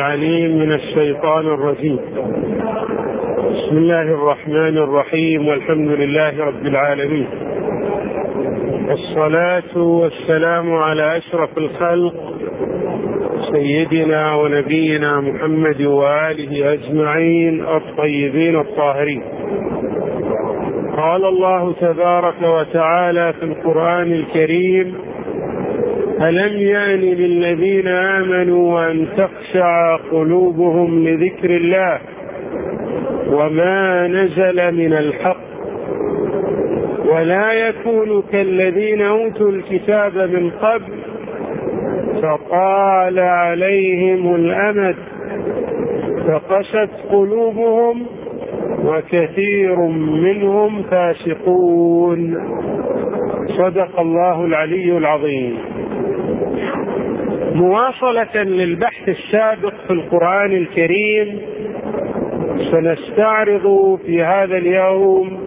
عليم من الشيطان الرجيم. بسم الله الرحمن الرحيم، والحمد لله رب العالمين، والصلاة والسلام على أشرف الخلق سيدنا ونبينا محمد وآله أجمعين الطيبين الطاهرين. قال الله تبارك وتعالى في القرآن الكريم: ألم يأن للذين آمنوا أن تخشع قلوبهم لذكر الله وما نزل من الحق ولا يكونوا كالذين أوتوا الكتاب من قبل فطال عليهم الأمد فقست قلوبهم وكثير منهم فاسقون. صدق الله العلي العظيم. مواصلة للبحث السابق في القرآن الكريم، سنستعرض في هذا اليوم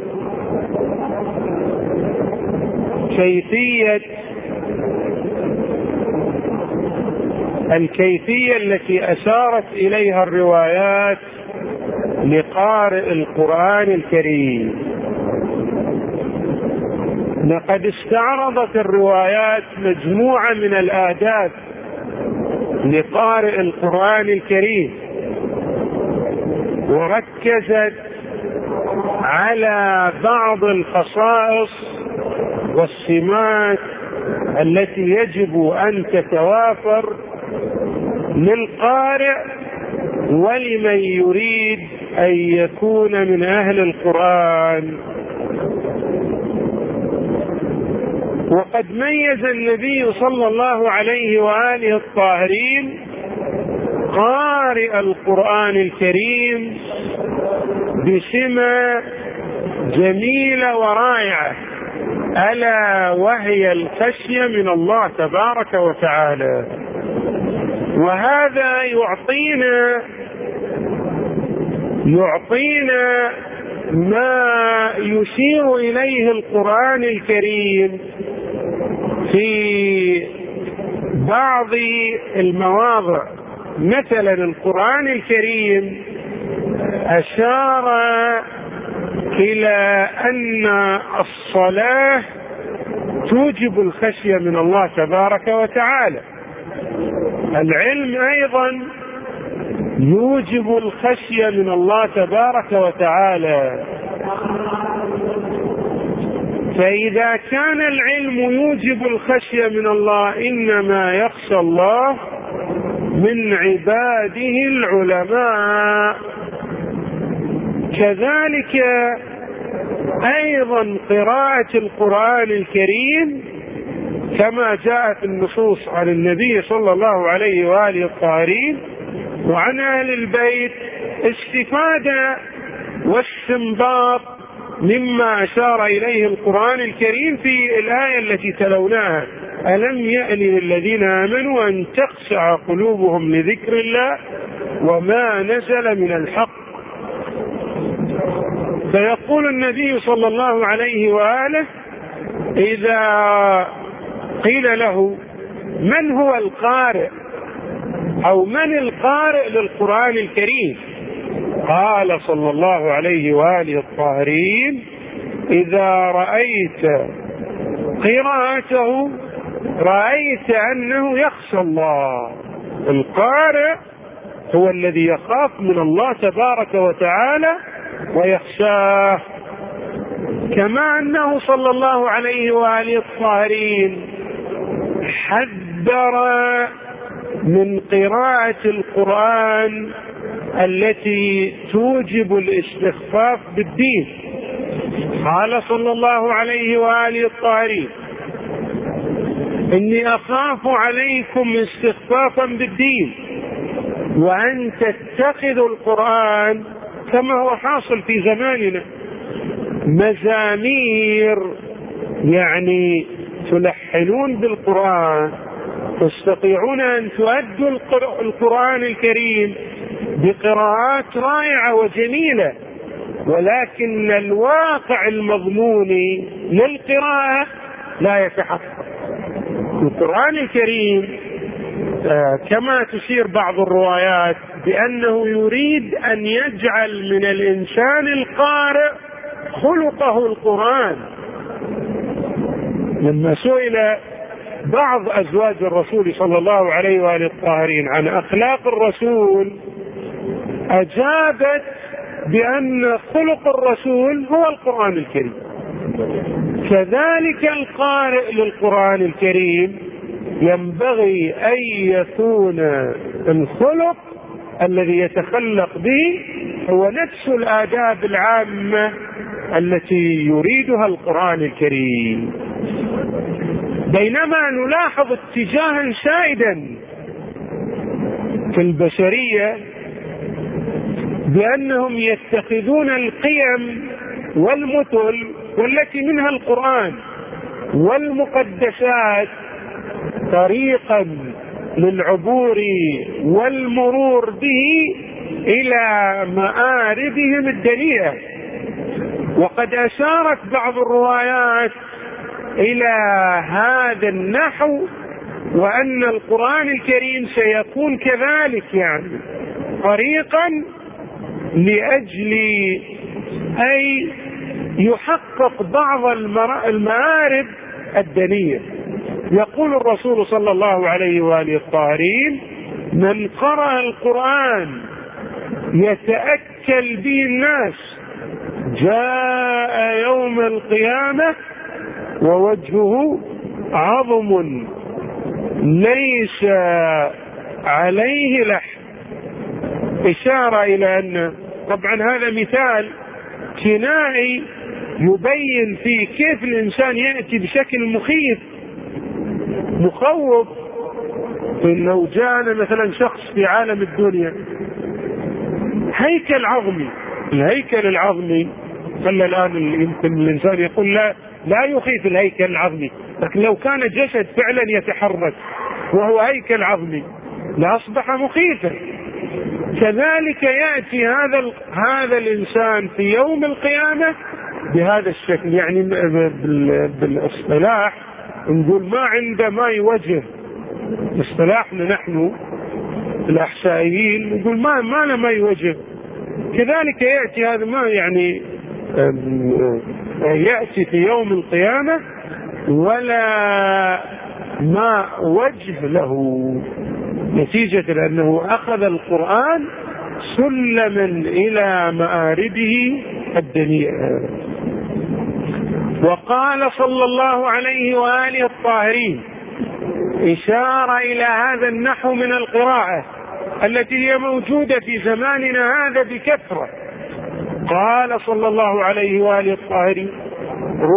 الكيفية التي أشارت إليها الروايات لقارئ القرآن الكريم. لقد استعرضت الروايات مجموعة من الآداب لقارئ القرآن الكريم، وركزت على بعض الخصائص والسمات التي يجب أن تتوافر للقارئ ولمن يريد أن يكون من أهل القرآن. وقد ميز النبي صلى الله عليه وآله الطاهرين قارئ القرآن الكريم بسمة جميلة ورائعة، ألا وهي الخشية من الله تبارك وتعالى. وهذا يعطينا ما يشير إليه القرآن الكريم في بعض المواضع. مثلا القرآن الكريم أشار إلى أن الصلاة توجب الخشية من الله تبارك وتعالى. العلم أيضا يوجب الخشية من الله تبارك وتعالى. فإذا كان العلم يوجب الخشية من الله، إنما يخشى الله من عباده العلماء. كذلك أيضا قراءة القرآن الكريم كما جاء في النصوص عن النبي صلى الله عليه وآله الطاهرين وعن أهل البيت استفادة واستنباط مما أشار إليه القرآن الكريم في الآية التي تلوناها: ألم يأن للذين آمنوا أن تخشع قلوبهم لذكر الله وما نزل من الحق. فيقول النبي صلى الله عليه وآله إذا قيل له: من هو القارئ أو من القارئ للقرآن الكريم؟ قال صلى الله عليه وآله الطاهرين: إذا رأيت قراءته رأيت أنه يخشى الله. القارئ هو الذي يخاف من الله تبارك وتعالى ويخشاه، كما أنه صلى الله عليه وآله الطاهرين حذر من قراءة القرآن التي توجب الاستخفاف بالدين. قال صلى الله عليه وآله الطاهرين: إني أخاف عليكم استخفافا بالدين وأن تتخذوا القرآن، كما هو حاصل في زماننا، مزامير، يعني تلحنون بالقرآن، تستطيعون أن تؤدوا القرآن الكريم بقراءات رائعة وجميلة، ولكن الواقع المضموني للقراءة لا يتحقق. القرآن الكريم كما تشير بعض الروايات بأنه يريد أن يجعل من الإنسان القارئ خلقه القرآن. لما سئل بعض أزواج الرسول صلى الله عليه وآله الطاهرين عن أخلاق الرسول أجابت بأن خلق الرسول هو القرآن الكريم. كذلك القارئ للقرآن الكريم ينبغي أن يكون الخلق الذي يتخلق به هو نفس الآداب العامة التي يريدها القرآن الكريم. بينما نلاحظ اتجاها سائدا في البشرية بأنهم يتخذون القيم والمثل والتي منها القرآن والمقدسات طريقا للعبور والمرور به إلى مآربهم الدنيئة. وقد أشارت بعض الروايات إلى هذا النحو وأن القرآن الكريم سيكون كذلك يعني طريقا لأجل أي يحقق بعض المآرب الدنيئة. يقول الرسول صلى الله عليه وآله الطاهرين: من قرأ القرآن يتأكل به الناس جاء يوم القيامة ووجهه عظم ليس عليه لحم. إشارة إلى أن طبعا هذا مثال كنائي يبين فيه كيف الإنسان يأتي بشكل مخيف مخوف. لو جاءنا مثلا شخص في عالم الدنيا هيكل عظمي، الهيكل العظمي قال الآن يمكن الإنسان يقول لا يخيف الهيكل العظمي، لكن لو كان جسد فعلا يتحرك وهو هيكل عظمي لأصبح مخيفا. كذلك يأتي هذا الإنسان في يوم القيامة بهذا الشكل، يعني بالاصطلاح نقول ما عنده ما يوجه، اصطلاحنا نحن الأحسائيين نقول ما له ما يوجه. كذلك يأتي هذا ما يعني يأتي في يوم القيامة ولا ما وجه له، نتيجة لأنه أخذ القرآن سلما إلى مآربه الدنيئة. وقال صلى الله عليه وآله الطاهرين إشارة إلى هذا النحو من القراءة التي هي موجودة في زماننا هذا بكثرة، قال صلى الله عليه وآله الطاهرين: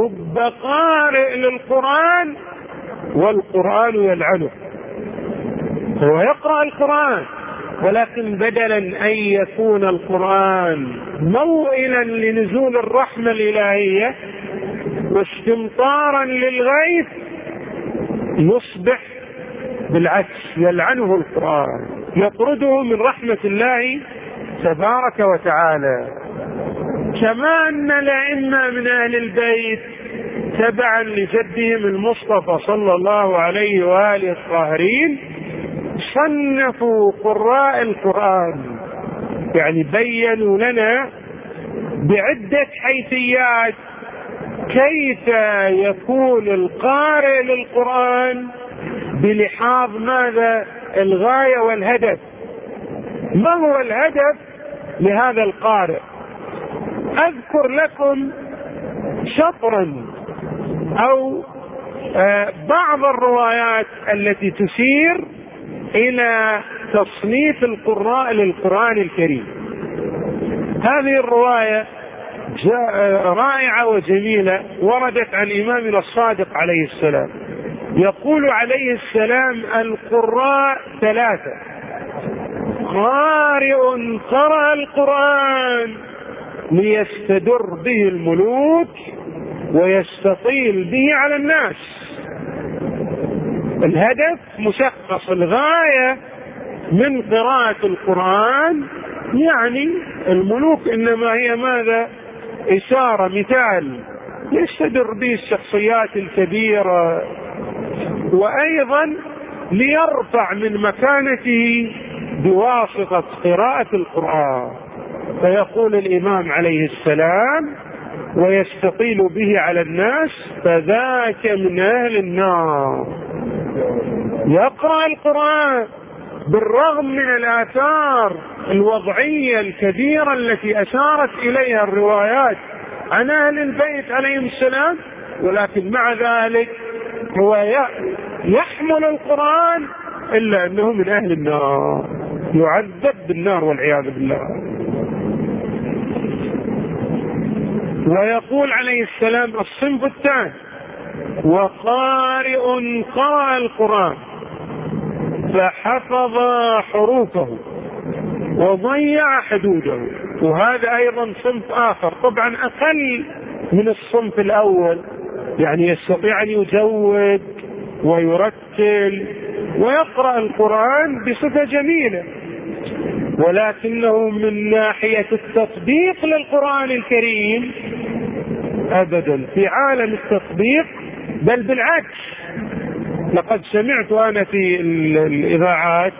رب قارئ للقرآن والقرآن يلعنه. هو يقرأ القرآن، ولكن بدلا أن يكون القرآن موئلا لنزول الرحمة الإلهية واستمطارا للغيث يصبح بالعكس يلعنه القرآن، يطرده من رحمة الله تبارك وتعالى. كما أن الأئمة من أهل البيت تبعا لجدهم المصطفى صلى الله عليه وآله الطاهرين صنفوا قراء القرآن، يعني بيّنوا لنا بعدة حيثيات كيف يكون القارئ للقرآن بلحاظ ماذا؟ الغاية والهدف. ما هو الهدف لهذا القارئ؟ أذكر لكم شطرا أو بعض الروايات التي تشير إلى تصنيف القراء للقرآن الكريم. هذه الرواية رائعة وجميلة وردت عن إمامنا الصادق عليه السلام، يقول عليه السلام: القراء ثلاثة: قارئ قرأ القرآن ليستدر به الملوك ويستطيل به على الناس. الهدف مشخص، الغاية من قراءة القرآن يعني الملوك، إنما هي ماذا؟ إشارة مثال يستدر به الشخصيات الكبيرة. وأيضا ليرفع من مكانته بواسطة قراءة القرآن. فيقول الإمام عليه السلام ويستطيل به على الناس: فذاك من أهل النار. يقرأ القرآن بالرغم من الآثار الوضعية الكبيرة التي أشارت إليها الروايات عن أهل البيت عليهم السلام، ولكن مع ذلك هو يحمل القرآن إلا أنه من أهل النار، يعذب بالنار والعياذ بالله. ويقول عليه السلام الصنف الثاني: وقارئ قرأ القرآن فحفظ حروفه وضيع حدوده، وهذا أيضا صنف آخر، طبعا أقل من الصنف الأول، يعني يستطيع أن يجود ويرتل ويقرأ القرآن بصفة جميلة، ولكنه من ناحية التطبيق للقرآن الكريم أبدا في عالم التطبيق، بل بالعكس. لقد سمعت أنا في الإذاعات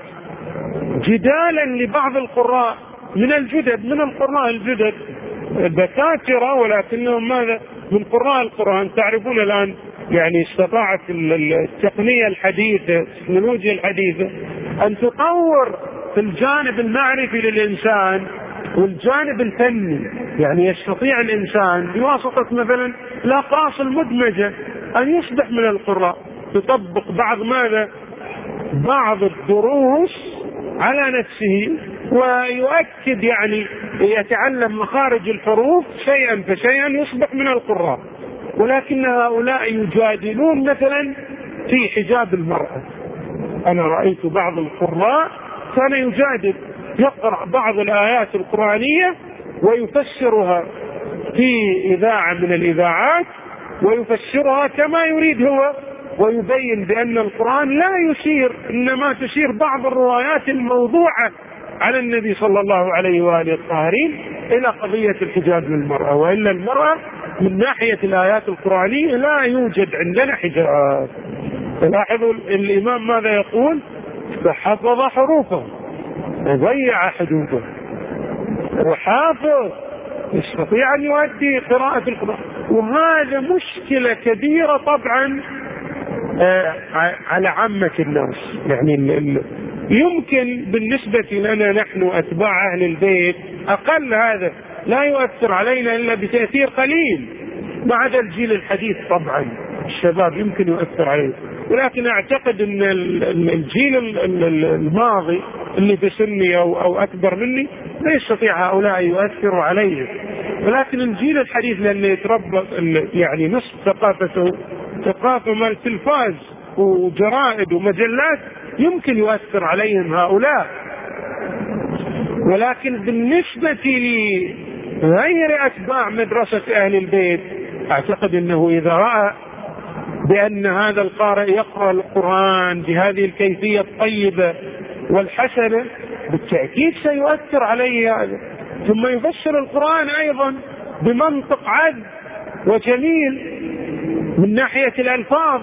جدالا لبعض القراء من الجدد، من القراء الجدد دكاترة، ولكنهم ماذا؟ من قراء القرآن. تعرفون الآن يعني استطاعت التقنية الحديثة، التكنولوجيا الحديثة، أن تطور في الجانب المعرفي للإنسان والجانب الفني، يعني يستطيع الإنسان بواسطة مثلا الأقراص المدمجة أن يصبح من القراء. يطبق بعض الدروس على نفسه، ويؤكد يعني يتعلم مخارج الحروف شيئا فشيئا، يصبح من القراء. ولكن هؤلاء يجادلون مثلا في حجاب المرأة. أنا رأيت بعض القراء كان يجادل، يقرأ بعض الآيات القرآنية ويفسرها في إذاعة من الإذاعات، ويفسرها كما يريد هو، ويبين بأن القرآن لا يشير، إنما تشير بعض الروايات الموضوعة على النبي صلى الله عليه وآله الطاهرين إلى قضية الحجاب للمرأة، وإلا المرأة من ناحية الآيات القرآنية لا يوجد عندنا حجاب. لاحظوا الإمام ماذا يقول: فحفظ حروفه وضيع حدوده. وحافظ يستطيع أن يؤدي قراءة القرآن، وهذا مشكلة كبيرة طبعا على عامة الناس. يعني يمكن بالنسبة لنا نحن أتباع أهل البيت أقل، هذا لا يؤثر علينا إلا بتأثير قليل، بعد الجيل الحديث طبعا الشباب يمكن يؤثر عليه، ولكن أعتقد أن الجيل الماضي اللي بسني أو أكبر مني لا يستطيع هؤلاء يؤثروا عليه، ولكن الجيل الحديث لأنه يتربط يعني نصف ثقافته ثقافة من التلفاز وجرائد ومجلات، يمكن يؤثر عليهم هؤلاء. ولكن بالنسبة لغير أتباع مدرسة أهل البيت أعتقد أنه إذا رأى بأن هذا القارئ يقرأ القرآن بهذه الكيفية الطيبة والحسنة بالتأكيد سيؤثر عليه هذا، ثم يفسر القرآن أيضا بمنطق عذب وجميل من ناحية الألفاظ،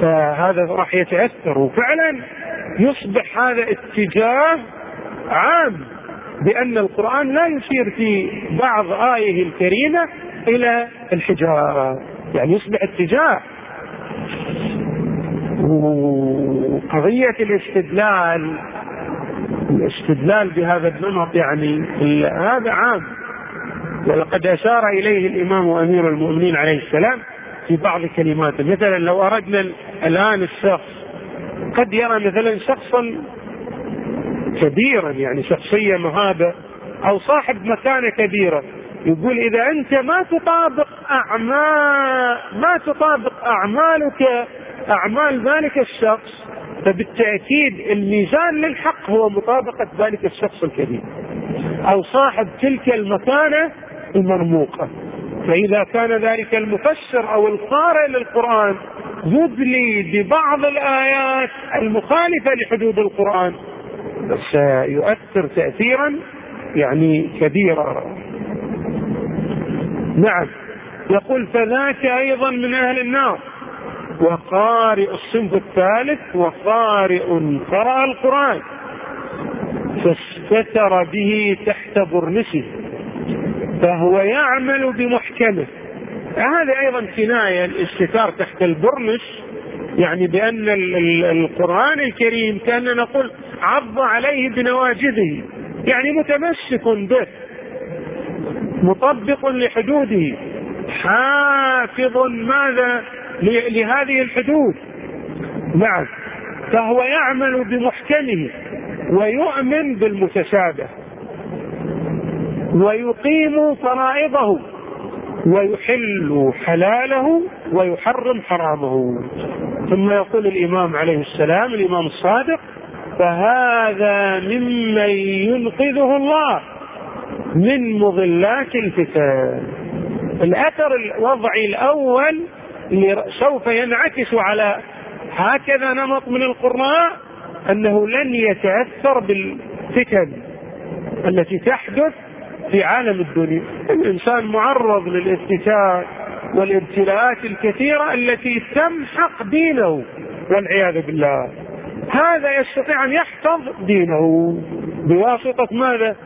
فهذا راح يتأثر، وفعلا يصبح هذا اتجاه عام بأن القرآن لا يشير في بعض آيه الكريمة إلى الحجاب، يعني يصبح اتجاه. وقضية الاستدلال بهذا النمط يعني هذا عام، ولقد أشار إليه الإمام أمير المؤمنين عليه السلام في بعض كلماته. مثلا لو أردنا الآن الشخص قد يرى مثلا شخصا كبيرا، يعني شخصية مهابة أو صاحب مكانة كبيرة، يقول إذا أنت ما تطابق أعمالك أعمال ذلك الشخص، فبالتأكيد الميزان للحق هو مطابقة ذلك الشخص الكبير أو صاحب تلك المكانة المرموقة. فإذا كان ذلك المفسر أو القارئ للقرآن يدلي ببعض الآيات المخالفة لحدود القرآن سيؤثر تأثيرا يعني كبيرا. نعم، يقول فذاك أيضا من أهل النار وقارئ الصنف الثالث وقارئ قرأ القرآن فاستتر به تحت برنسه فهو يعمل بمحكمه. هذا أيضا كناية، الاستتار تحت البرنس يعني بأن القرآن الكريم كأننا نقول عض عليه بنواجذه، يعني متمسك به مطبق لحدوده حافظ ماذا لهذه الحدود نعم، فهو يعمل بمحكمه ويؤمن بالمتشابه ويقيم فرائضه ويحل حلاله ويحرم حرامه. ثم يقول الإمام عليه السلام، الإمام الصادق، فهذا ممن ينقذه الله من مضلات الفتن. الأثر الوضعي الأول سوف ينعكس على هكذا نمط من القراء أنه لن يتأثر بالفتن التي تحدث في عالم الدنيا. الإنسان معرض للافتتان والابتلاءات الكثيرة التي تمحق دينه والعياذ بالله. هذا يستطيع أن يحفظ دينه بواسطة ماذا؟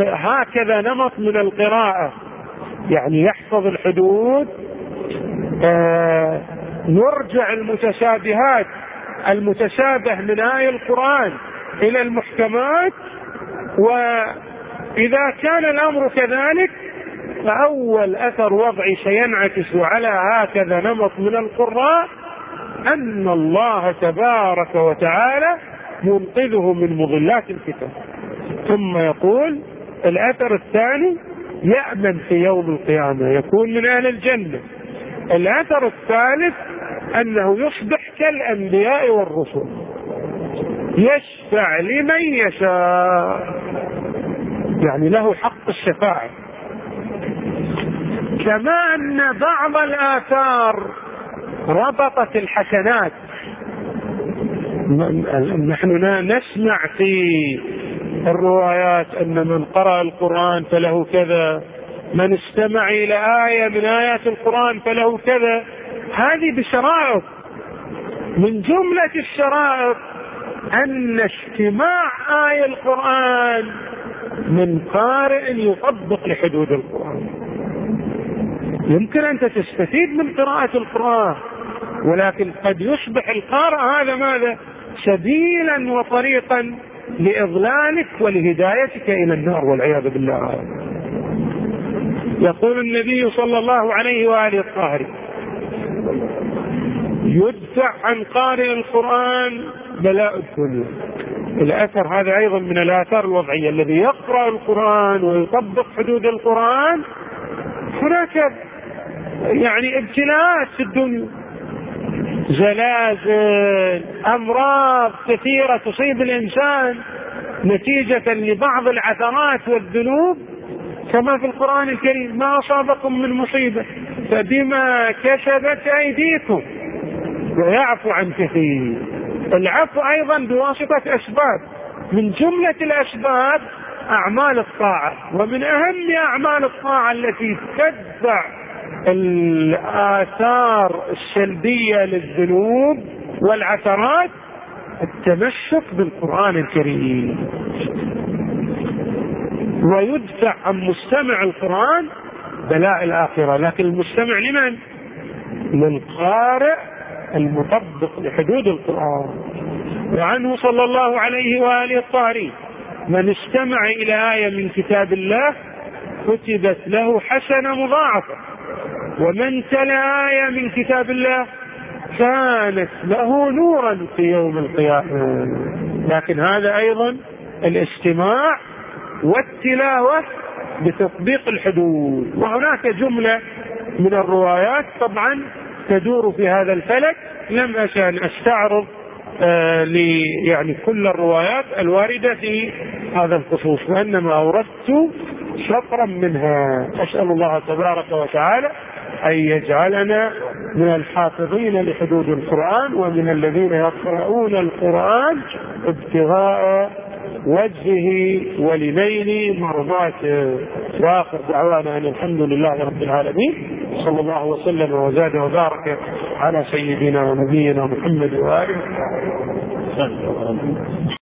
هكذا نمط من القراءة، يعني يحفظ الحدود، يرجع المتشابهات، المتشابه من آية القرآن إلى المحكمات. وإذا كان الأمر كذلك فأول أثر وضعي سينعكس على هكذا نمط من القراء أن الله تبارك وتعالى ينقذه من مضلات الفتن. ثم يقول الأثر الثاني يأمن في يوم القيامة، يكون من أهل الجنة. الأثر الثالث أنه يصبح كالأنبياء والرسل، يشفع لمن يشاء، يعني له حق الشفاعة. كما أن بعض الآثار ربطت الحسنات، نحن نسمع في الروايات أن من قرأ القرآن فله كذا، من استمع إلى آية من آيات القرآن فله كذا، هذه بشرائط. من جملة الشرائط أن استماع آية القرآن من قارئ يطبق لحدود القرآن. يمكن أنت تستفيد من قراءة القرآن، ولكن قد يصبح القارئ هذا ماذا؟ سبيلا وطريقا لإضلالك ولهدايتك إلى النار والعياذ بالله. يقول النبي صلى الله عليه وآله الطاهر: يدفع عن قارئ القرآن بلاء الدنيا. الأثر هذا أيضا من الآثار الوضعية، الذي يقرأ القرآن ويطبق حدود القرآن هناك يعني ابتلاءات في الدنيا، زلازل، أمراض كثيرة تصيب الإنسان نتيجة لبعض العثرات والذنوب، كما في القرآن الكريم: ما أصابكم من مصيبة فبما كسبت أيديكم ويعفو عن كثير. العفو أيضا بواسطة أسباب، من جملة الأسباب أعمال الطاعة، ومن أهم أعمال الطاعة التي تدفع الآثار السلبية للذنوب والعثرات التمسك بالقرآن الكريم. ويدفع عن مستمع القرآن بلاء الآخرة، لكن المستمع لمن؟ للقارئ المطبق لحدود القرآن. وعنه صلى الله عليه وآله الطاهرين: من استمع إلى آية من كتاب الله كتبت له حسنة مضاعفة، ومن تلا آية من كتاب الله كانت له نورا في يوم القيامة. لكن هذا أيضا الاستماع والتلاوة بتطبيق الحدود. وهناك جملة من الروايات طبعا تدور في هذا الفلك، لم أشأن أستعرض يعني كل الروايات الواردة في هذا الخصوص، وإنما أوردت شطرا منها. أسأل الله تبارك وتعالى أن يجعلنا من الحافظين لحدود القرآن، ومن الذين يقرؤون القرآن ابتغاء وجهه ولنيل مرضاته. وآخر دعوانا أن الحمد لله رب العالمين، صلى الله وسلم وزاد وبارك على سيدنا ونبينا محمد وآله.